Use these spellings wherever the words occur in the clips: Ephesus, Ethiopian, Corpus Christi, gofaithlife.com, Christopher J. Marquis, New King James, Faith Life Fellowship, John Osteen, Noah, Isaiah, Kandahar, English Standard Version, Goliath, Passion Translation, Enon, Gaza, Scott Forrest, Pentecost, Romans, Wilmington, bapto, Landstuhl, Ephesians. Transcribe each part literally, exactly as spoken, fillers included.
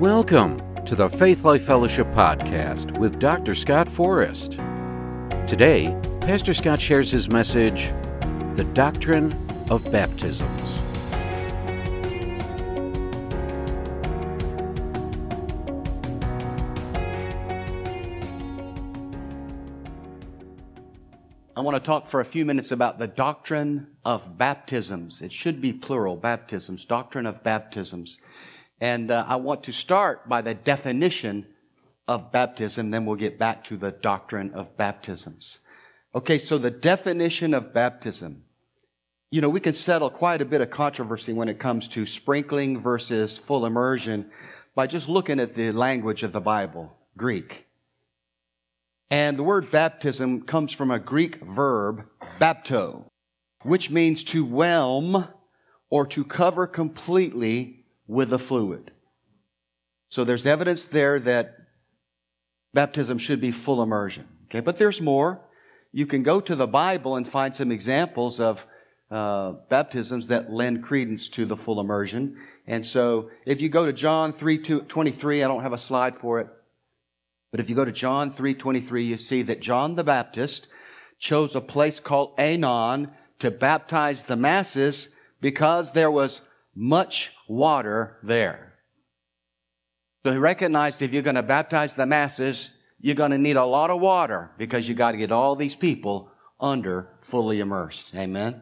Welcome to the Faith Life Fellowship Podcast with Doctor Scott Forrest. Today, Pastor Scott shares his message, The Doctrine of Baptisms. I want to talk for a few minutes about the doctrine of baptisms. It should be plural, baptisms, doctrine of baptisms. And uh, I want to start by the definition of baptism, then we'll get back to the doctrine of baptisms. Okay, so the definition of baptism. You know, we can settle quite a bit of controversy when it comes to sprinkling versus full immersion by just looking at the language of the Bible, Greek. And the word baptism comes from a Greek verb, bapto, which means to whelm or to cover completely with a fluid. So there's evidence there that baptism should be full immersion. Okay, but there's more. You can go to the Bible and find some examples of uh, baptisms that lend credence to the full immersion. And so if you go to John three twenty-three, I don't have a slide for it. But if you go to John three twenty-three, you see that John the Baptist chose a place called Enon to baptize the masses because there was much water there. So he recognized if you're going to baptize the masses, you're going to need a lot of water because you got to get all these people under fully immersed. Amen?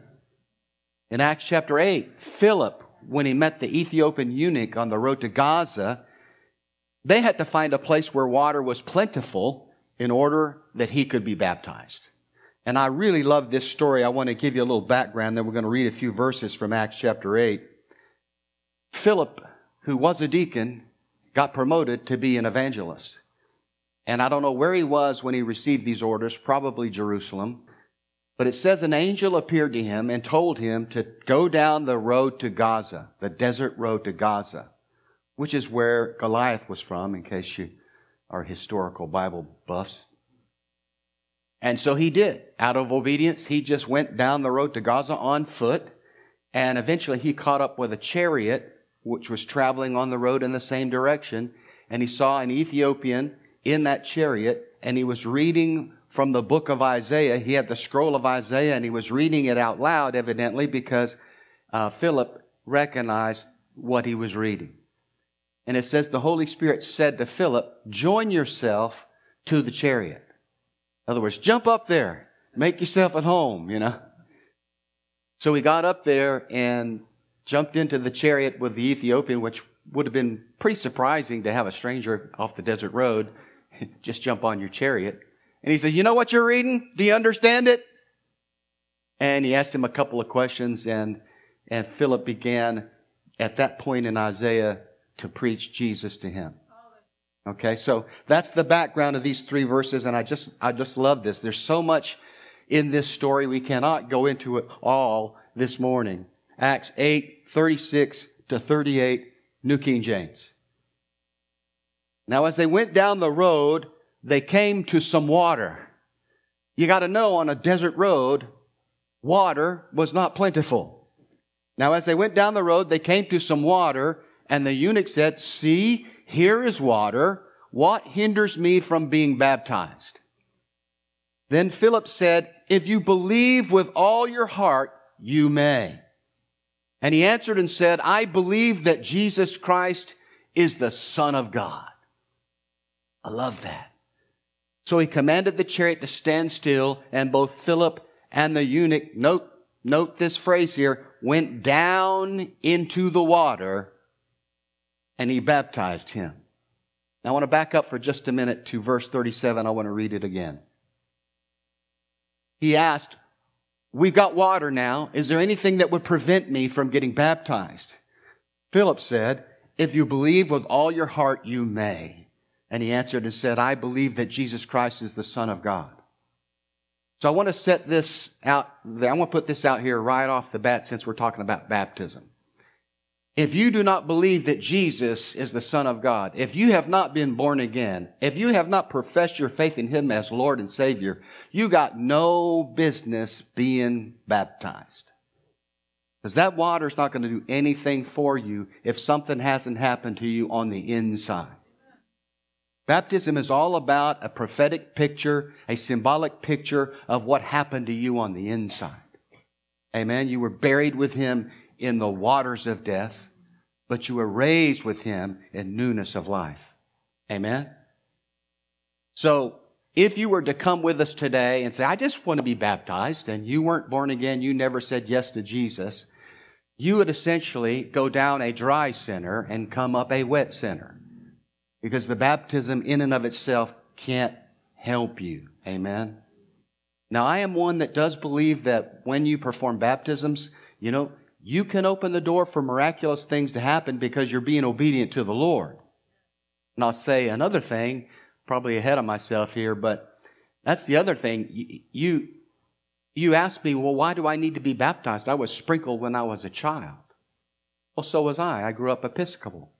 In Acts chapter eight, Philip, when he met the Ethiopian eunuch on the road to Gaza, they had to find a place where water was plentiful in order that he could be baptized. And I really love this story. I want to give you a little background, then we're going to read a few verses from Acts chapter eight. Philip, who was a deacon, got promoted to be an evangelist. And I don't know where he was when he received these orders, probably Jerusalem. But it says an angel appeared to him and told him to go down the road to Gaza, the desert road to Gaza, which is where Goliath was from, in case you are historical Bible buffs. And so he did. Out of obedience, he just went down the road to Gaza on foot, and eventually he caught up with a chariot, which was traveling on the road in the same direction, and he saw an Ethiopian in that chariot, and he was reading from the book of Isaiah. He had the scroll of Isaiah, and he was reading it out loud, evidently, because uh, Philip recognized what he was reading. And it says, the Holy Spirit said to Philip, join yourself to the chariot. In other words, jump up there. Make yourself at home, you know. So he got up there and jumped into the chariot with the Ethiopian, which would have been pretty surprising to have a stranger off the desert road just jump on your chariot. And he said, you know what you're reading? Do you understand it? And he asked him a couple of questions, and, and Philip began at that point in Isaiah to preach Jesus to him. Okay, so that's the background of these three verses, and I just I just love this. There's so much in this story, we cannot go into it all this morning. Acts eight, thirty-six to thirty-eight, New King James. Now as they went down the road, they came to some water. You got to know, on a desert road, water was not plentiful. Now as they went down the road, they came to some water, and the eunuch said, see, here is water. What hinders me from being baptized? Then Philip said, if you believe with all your heart, you may. And he answered and said, I believe that Jesus Christ is the Son of God. I love that. So he commanded the chariot to stand still, and both Philip and the eunuch, note, note this phrase here, went down into the water, and he baptized him. Now I want to back up for just a minute to verse thirty-seven. I want to read it again. He asked, we've got water now. Is there anything that would prevent me from getting baptized? Philip said, if you believe with all your heart, you may. And he answered and said, I believe that Jesus Christ is the Son of God. So I want to set this out. I want to put this out here right off the bat since we're talking about baptism. If you do not believe that Jesus is the Son of God, if you have not been born again, if you have not professed your faith in Him as Lord and Savior, you got no business being baptized. Because that water is not going to do anything for you if something hasn't happened to you on the inside. Baptism is all about a prophetic picture, a symbolic picture of what happened to you on the inside. Amen. You were buried with him in the waters of death, but you were raised with him in newness of life. Amen. So if you were to come with us today and say, I just want to be baptized, and you weren't born again, you never said yes to Jesus, you would essentially go down a dry sinner and come up a wet sinner. Because the baptism in and of itself can't help you. Amen? Now, I am one that does believe that when you perform baptisms, you know, you can open the door for miraculous things to happen because you're being obedient to the Lord. And I'll say another thing, probably ahead of myself here, but that's the other thing. You, you, you asked me, well, why do I need to be baptized? I was sprinkled when I was a child. Well, so was I. I grew up Episcopal.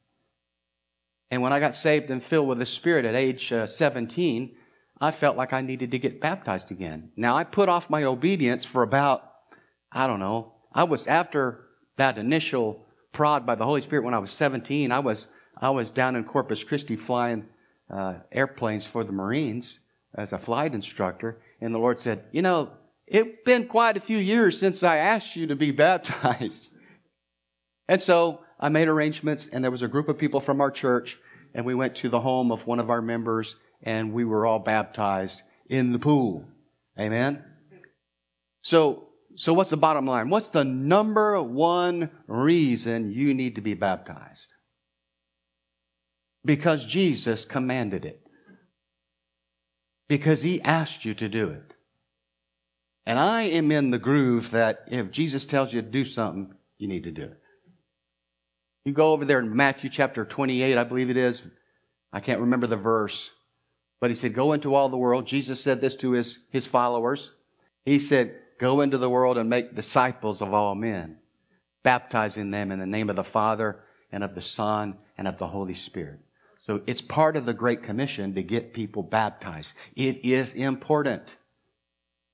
And when I got saved and filled with the Spirit at age uh, seventeen, I felt like I needed to get baptized again. Now, I put off my obedience for about, I don't know, I was after that initial prod by the Holy Spirit when I was seventeen. I was I was down in Corpus Christi flying uh, airplanes for the Marines as a flight instructor. And the Lord said, you know, it's been quite a few years since I asked you to be baptized. And so I made arrangements, and there was a group of people from our church, and we went to the home of one of our members, and we were all baptized in the pool. Amen? So, so what's the bottom line? What's the number one reason you need to be baptized? Because Jesus commanded it. Because he asked you to do it. And I am in the groove that if Jesus tells you to do something, you need to do it. You go over there in Matthew chapter twenty-eight, I believe it is. I can't remember the verse. But he said, go into all the world. Jesus said this to his, his followers. He said, go into the world and make disciples of all men, baptizing them in the name of the Father and of the Son and of the Holy Spirit. So it's part of the Great Commission to get people baptized. It is important.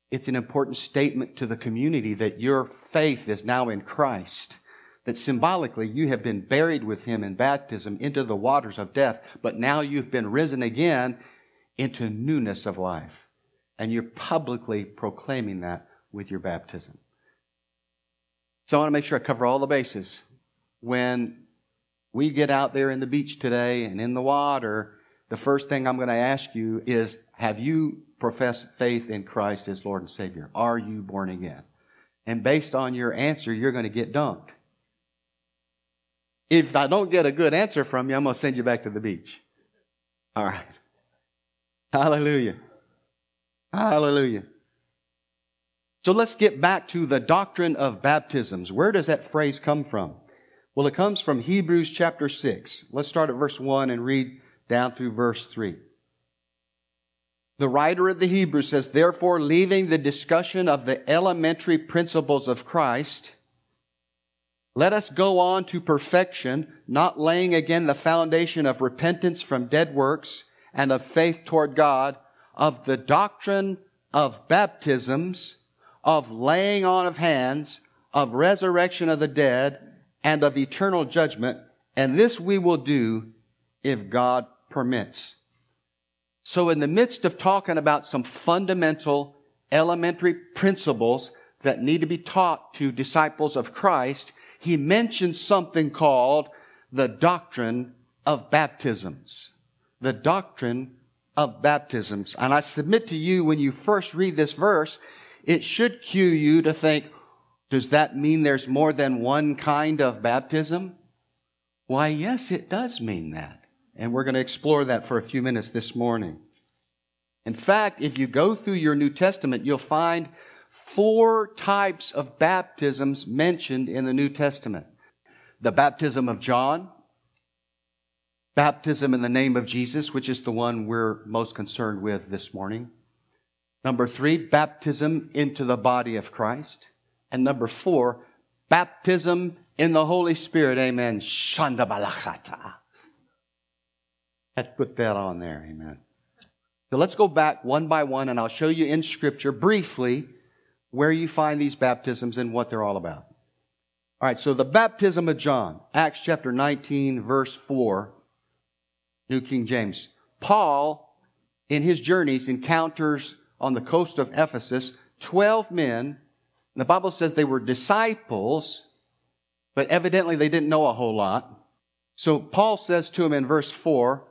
It's an important statement to the community that your faith is now in Christ. That symbolically you have been buried with him in baptism into the waters of death, but now you've been risen again into newness of life. And you're publicly proclaiming that with your baptism. So I want to make sure I cover all the bases. When we get out there in the beach today and in the water, the first thing I'm going to ask you is, have you professed faith in Christ as Lord and Savior? Are you born again? And based on your answer, you're going to get dunked. If I don't get a good answer from you, I'm going to send you back to the beach. All right. Hallelujah. Hallelujah. So let's get back to the doctrine of baptisms. Where does that phrase come from? Well, it comes from Hebrews chapter six. Let's start at verse one and read down through verse three. The writer of the Hebrews says, therefore, leaving the discussion of the elementary principles of Christ, let us go on to perfection, not laying again the foundation of repentance from dead works and of faith toward God, of the doctrine of baptisms, of laying on of hands, of resurrection of the dead, and of eternal judgment. And this we will do if God permits. So in the midst of talking about some fundamental elementary principles that need to be taught to disciples of Christ, he mentions something called the doctrine of baptisms. The doctrine of baptisms. And I submit to you, when you first read this verse, it should cue you to think, does that mean there's more than one kind of baptism? Why, yes, it does mean that. And we're going to explore that for a few minutes this morning. In fact, if you go through your New Testament, you'll find four types of baptisms mentioned in the New Testament. The baptism of John, baptism in the name of Jesus, which is the one we're most concerned with this morning. Number three, baptism into the body of Christ. And number four, baptism in the Holy Spirit. Amen. Shandabalachata. Let's put that on there. Amen. So let's go back one by one, and I'll show you in Scripture briefly where you find these baptisms and what they're all about. All right, so the baptism of John, Acts chapter nineteen, verse four, New King James. Paul, in his journeys, encounters on the coast of Ephesus twelve men, and the Bible says they were disciples, but evidently they didn't know a whole lot. So Paul says to him in verse four,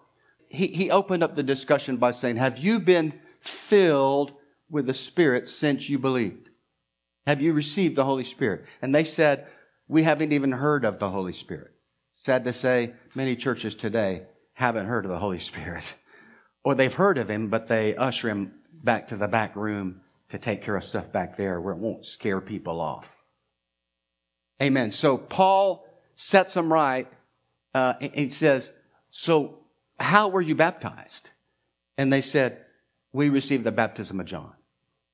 he, he opened up the discussion by saying, have you been filled with the Spirit since you believed? Have you received the Holy Spirit? And they said, we haven't even heard of the Holy Spirit. Sad to say, many churches today haven't heard of the Holy Spirit. Or they've heard of Him, but they usher Him back to the back room to take care of stuff back there where it won't scare people off. Amen. So Paul sets them right. Uh, he says, so how were you baptized? And they said, we received the baptism of John.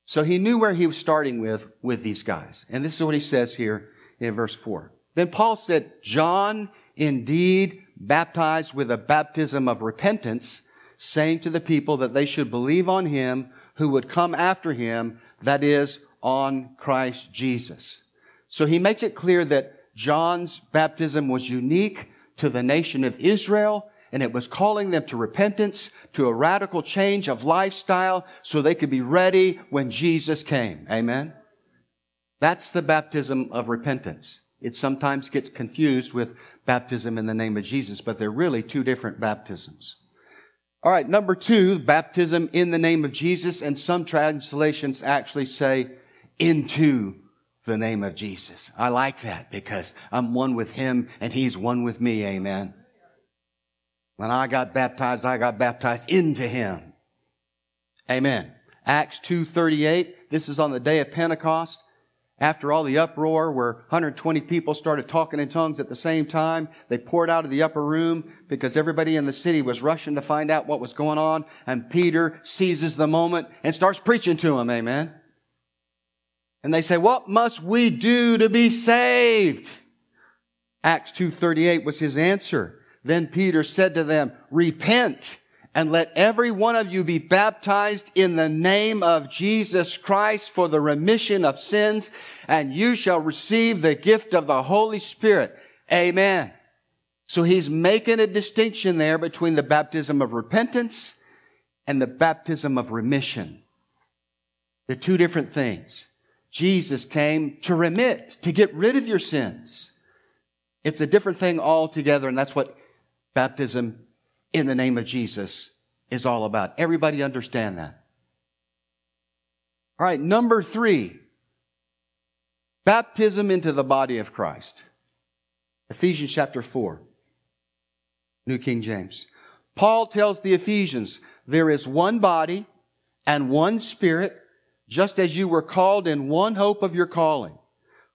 So he knew where he was starting with, with these guys. And this is what he says here in verse four. Then Paul said, John indeed baptized with a baptism of repentance, saying to the people that they should believe on him who would come after him, that is, on Christ Jesus. So he makes it clear that John's baptism was unique to the nation of Israel, and it was calling them to repentance, to a radical change of lifestyle, so they could be ready when Jesus came. Amen? That's the baptism of repentance. It sometimes gets confused with baptism in the name of Jesus, but they're really two different baptisms. All right, number two, baptism in the name of Jesus, and some translations actually say into the name of Jesus. I like that because I'm one with Him and He's one with me. Amen. When I got baptized, I got baptized into Him. Amen. Acts two thirty-eight. This is on the day of Pentecost. After all the uproar where one hundred twenty people started talking in tongues at the same time, they poured out of the upper room because everybody in the city was rushing to find out what was going on. And Peter seizes the moment and starts preaching to them. Amen. And they say, what must we do to be saved? Acts two thirty-eight was his answer. Then Peter said to them, repent and let every one of you be baptized in the name of Jesus Christ for the remission of sins, and you shall receive the gift of the Holy Spirit. Amen. So he's making a distinction there between the baptism of repentance and the baptism of remission. They're two different things. Jesus came to remit, to get rid of your sins. It's a different thing altogether, and that's what baptism in the name of Jesus is all about. Everybody understand that? All right, number three, baptism into the body of Christ. Ephesians chapter four, New King James. Paul tells the Ephesians, there is one body and one Spirit, just as you were called in one hope of your calling,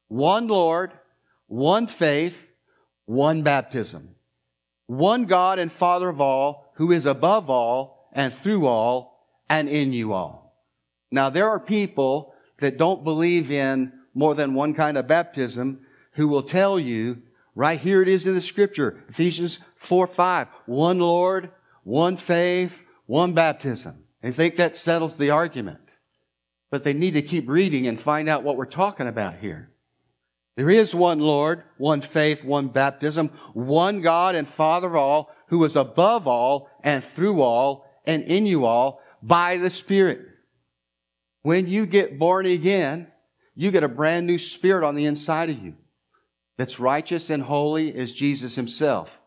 one Lord, one faith, one baptism, one God and Father of all, who is above all and through all and in you all. Now, there are people that don't believe in more than one kind of baptism who will tell you, right here it is in the Scripture, Ephesians four five, one Lord, one faith, one baptism. They think that settles the argument. But they need to keep reading and find out what we're talking about here. There is one Lord, one faith, one baptism, one God and Father of all, who is above all and through all and in you all by the Spirit. When you get born again, you get a brand new spirit on the inside of you that's righteous and holy as Jesus Himself.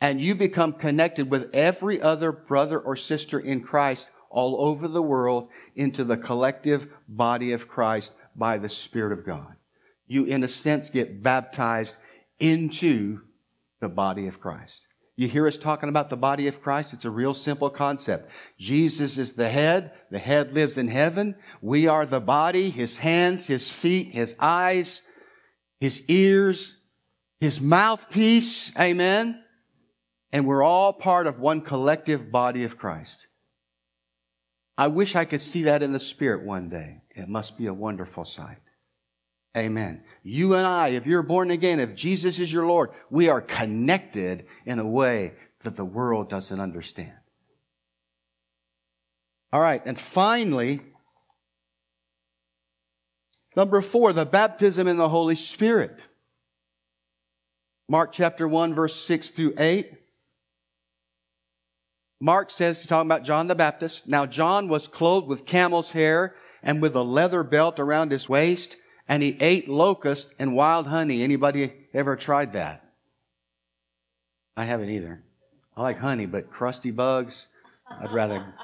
And you become connected with every other brother or sister in Christ all over the world into the collective body of Christ by the Spirit of God. You, in a sense, get baptized into the body of Christ. You hear us talking about the body of Christ? It's a real simple concept. Jesus is the head. The head lives in heaven. We are the body, His hands, His feet, His eyes, His ears, His mouthpiece. Amen? And we're all part of one collective body of Christ. I wish I could see that in the Spirit one day. It must be a wonderful sight. Amen. You and I, if you're born again, if Jesus is your Lord, we are connected in a way that the world doesn't understand. All right, and finally, number four, the baptism in the Holy Spirit. Mark chapter one, verse six through eight. Mark says, he's talking about John the Baptist. Now John was clothed with camel's hair and with a leather belt around his waist, and he ate locusts and wild honey. Anybody ever tried that? I haven't either. I like honey, but crusty bugs, I'd rather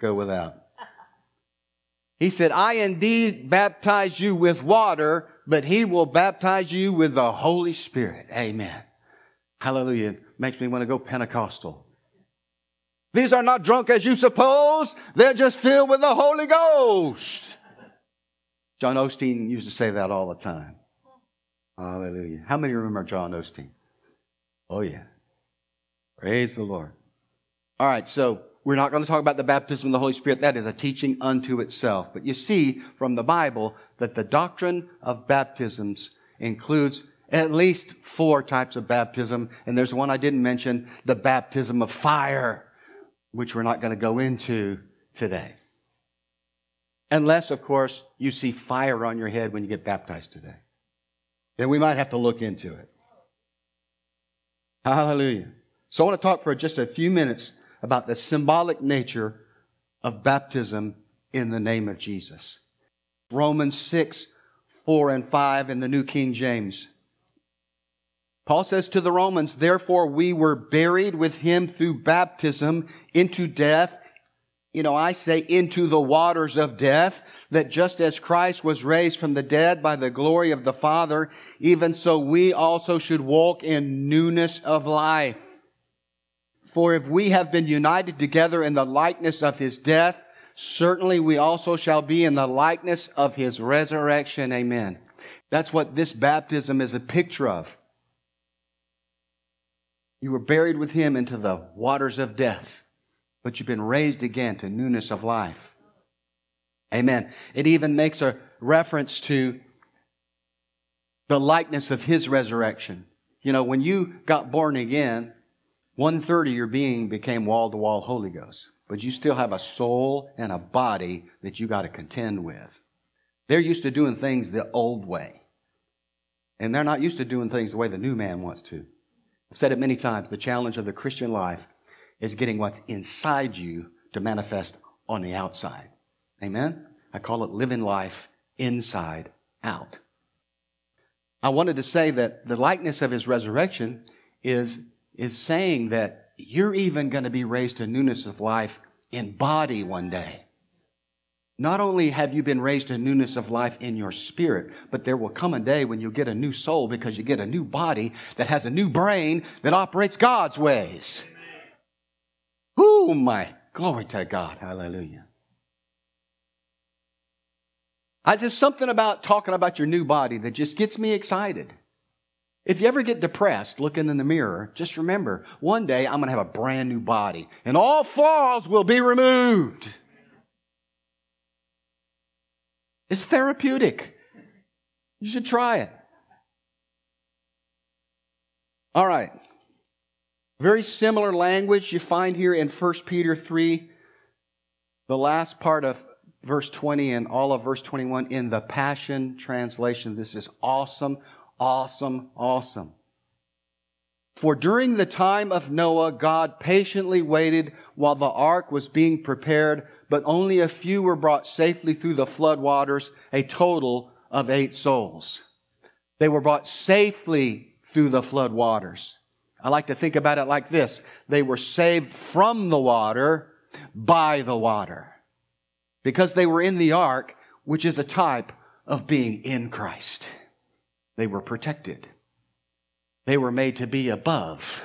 go without. He said, I indeed baptize you with water, but he will baptize you with the Holy Spirit. Amen. Hallelujah. Makes me want to go Pentecostal. These are not drunk as you suppose. They're just filled with the Holy Ghost. John Osteen used to say that all the time. Hallelujah. How many remember John Osteen? Oh, yeah. Praise the Lord. All right, so we're not going to talk about the baptism of the Holy Spirit. That is a teaching unto itself. But you see from the Bible that the doctrine of baptisms includes at least four types of baptism. And there's one I didn't mention, the baptism of fire, which we're not going to go into today. Unless, of course, you see fire on your head when you get baptized today. Then we might have to look into it. Hallelujah. So I want to talk for just a few minutes about the symbolic nature of baptism in the name of Jesus. Romans six, four and five in the New King James. Paul says to the Romans, therefore we were buried with him through baptism into death. You know, I say into the waters of death, that just as Christ was raised from the dead by the glory of the Father, even so we also should walk in newness of life. For if we have been united together in the likeness of his death, certainly we also shall be in the likeness of his resurrection. Amen. That's what this baptism is a picture of. You were buried with him into the waters of death, but you've been raised again to newness of life. Amen. It even makes a reference to the likeness of his resurrection. You know, when you got born again, one third of your being became wall-to-wall Holy Ghost. But you still have a soul and a body that you got to contend with. They're used to doing things the old way. And they're not used to doing things the way the new man wants to. I've said it many times. The challenge of the Christian life is getting what's inside you to manifest on the outside. Amen? I call it living life inside out. I wanted to say that the likeness of his resurrection is... is saying that you're even going to be raised to newness of life in body one day. Not only have you been raised to newness of life in your spirit, but there will come a day when you'll get a new soul because you get a new body that has a new brain that operates God's ways. Ooh, my glory to God. Hallelujah. I just something about talking about your new body that just gets me excited. If you ever get depressed looking in the mirror, just remember, one day I'm going to have a brand new body and all flaws will be removed. It's therapeutic. You should try it. All right. Very similar language you find here in First Peter three, the last part of verse twenty and all of verse twenty-one in the Passion Translation. This is awesome. Awesome, awesome. For during the time of Noah, God patiently waited while the ark was being prepared, but only a few were brought safely through the flood waters, a total of eight souls. They were brought safely through the flood waters. I like to think about it like this. They were saved from the water by the water because they were in the ark, which is a type of being in Christ. They were protected. They were made to be above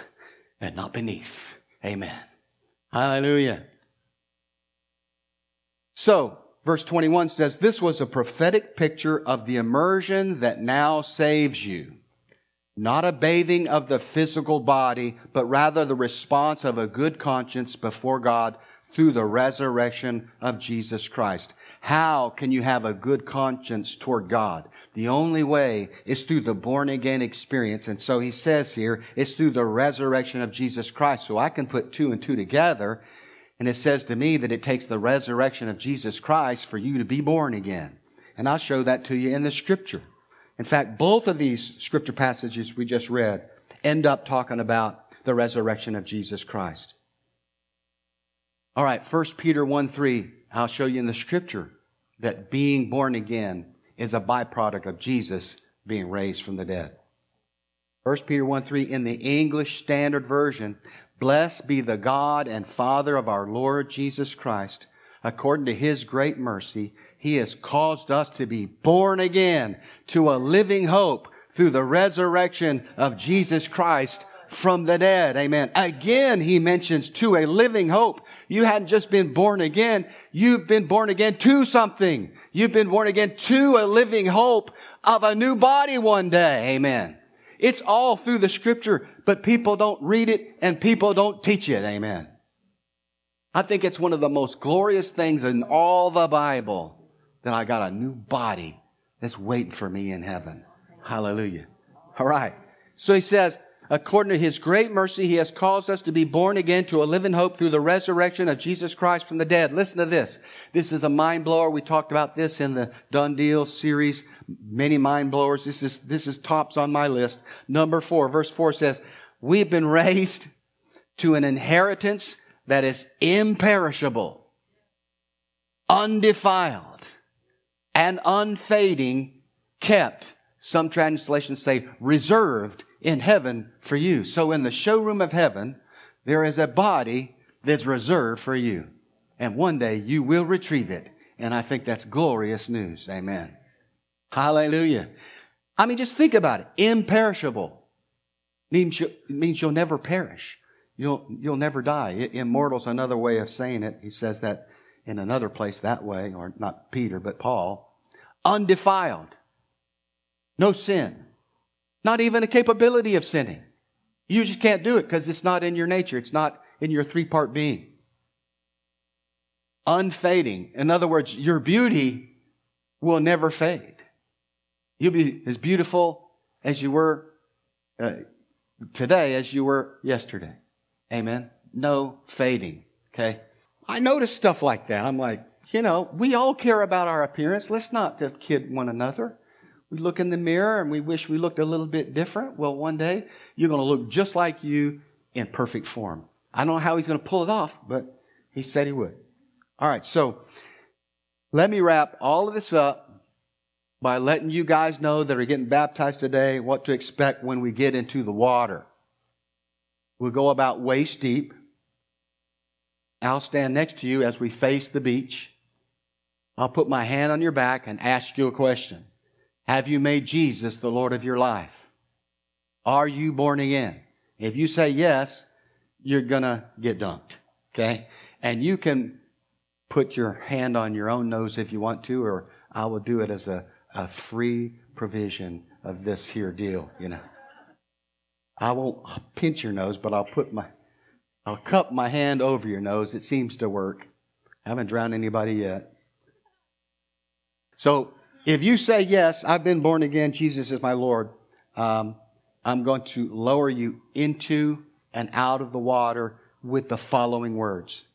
and not beneath. Amen. Hallelujah. So, verse twenty-one says, this was a prophetic picture of the immersion that now saves you. Not a bathing of the physical body, but rather the response of a good conscience before God through the resurrection of Jesus Christ. How can you have a good conscience toward God? The only way is through the born-again experience. And so he says here, it's through the resurrection of Jesus Christ. So I can put two and two together, and it says to me that it takes the resurrection of Jesus Christ for you to be born again. And I'll show that to you in the Scripture. In fact, both of these Scripture passages we just read end up talking about the resurrection of Jesus Christ. All right, First Peter one three, I'll show you in the Scripture that being born again is a byproduct of Jesus being raised from the dead. First Peter one three, in the English Standard Version, blessed be the God and Father of our Lord Jesus Christ. According to His great mercy, He has caused us to be born again to a living hope through the resurrection of Jesus Christ from the dead. Amen. Again, He mentions to a living hope. You hadn't just been born again. You've been born again to something. You've been born again to a living hope of a new body one day. Amen. It's all through the Scripture, but people don't read it and people don't teach it. Amen. I think it's one of the most glorious things in all the Bible that I got a new body that's waiting for me in heaven. Hallelujah. All right. So he says, according to His great mercy, He has caused us to be born again to a living hope through the resurrection of Jesus Christ from the dead. Listen to this. This is a mind blower. We talked about this in the Done Deal series. Many mind blowers. This is, this is tops on my list. Number four, verse four says, we've been raised to an inheritance that is imperishable, undefiled, and unfading, kept. Some translations say reserved in heaven for you. So in the showroom of heaven, there is a body that's reserved for you. And one day you will retrieve it. And I think that's glorious news. Amen. Hallelujah. I mean, just think about it. Imperishable means, you, means you'll never perish. You'll, you'll never die. Immortal's another way of saying it. He says that in another place that way, or not Peter, but Paul. Undefiled. No sin. Not even a capability of sinning. You just can't do it because it's not in your nature. It's not in your three-part being. Unfading. In other words, your beauty will never fade. You'll be as beautiful as you were uh, today as you were yesterday. Amen. No fading. Okay. I notice stuff like that. I'm like, you know, we all care about our appearance. Let's not just kid one another. We look in the mirror and we wish we looked a little bit different. Well, one day you're going to look just like you in perfect form. I don't know how He's going to pull it off, but He said He would. All right. So let me wrap all of this up by letting you guys know that are getting baptized today what to expect when we get into the water. We'll go about waist deep. I'll stand next to you as we face the beach. I'll put my hand on your back and ask you a question. Have you made Jesus the Lord of your life? Are you born again? If you say yes, you're going to get dunked. Okay? And you can put your hand on your own nose if you want to, or I will do it as a, a free provision of this here deal, you know. I won't pinch your nose, but I'll put my, I'll cup my hand over your nose. It seems to work. I haven't drowned anybody yet. So if you say, yes, I've been born again, Jesus is my Lord, um, I'm going to lower you into and out of the water with the following words.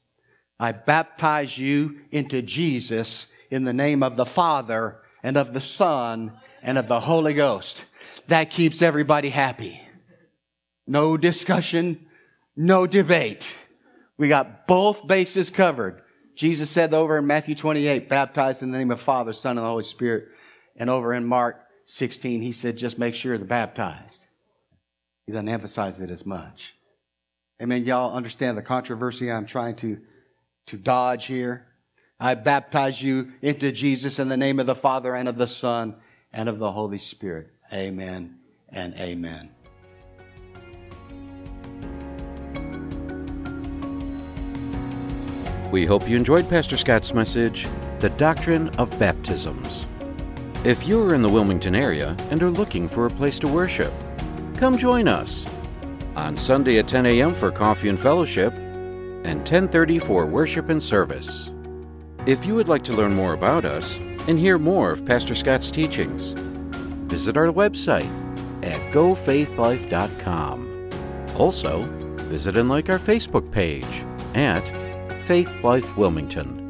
I baptize you into Jesus in the name of the Father and of the Son and of the Holy Ghost. That keeps everybody happy. No discussion, no debate. We got both bases covered. Jesus said over in Matthew twenty-eight, baptized in the name of Father, Son, and the Holy Spirit. And over in Mark sixteen, He said, just make sure they're baptized. He doesn't emphasize it as much. Amen. Y'all understand the controversy I'm trying to, to dodge here? I baptize you into Jesus in the name of the Father and of the Son and of the Holy Spirit. Amen and amen. We hope you enjoyed Pastor Scott's message, The Doctrine of Baptisms. If you're in the Wilmington area and are looking for a place to worship, come join us on Sunday at ten a.m. for coffee and fellowship and ten thirty for worship and service. If you would like to learn more about us and hear more of Pastor Scott's teachings, visit our website at go faith life dot com. Also, visit and like our Facebook page at Faith Life Wilmington.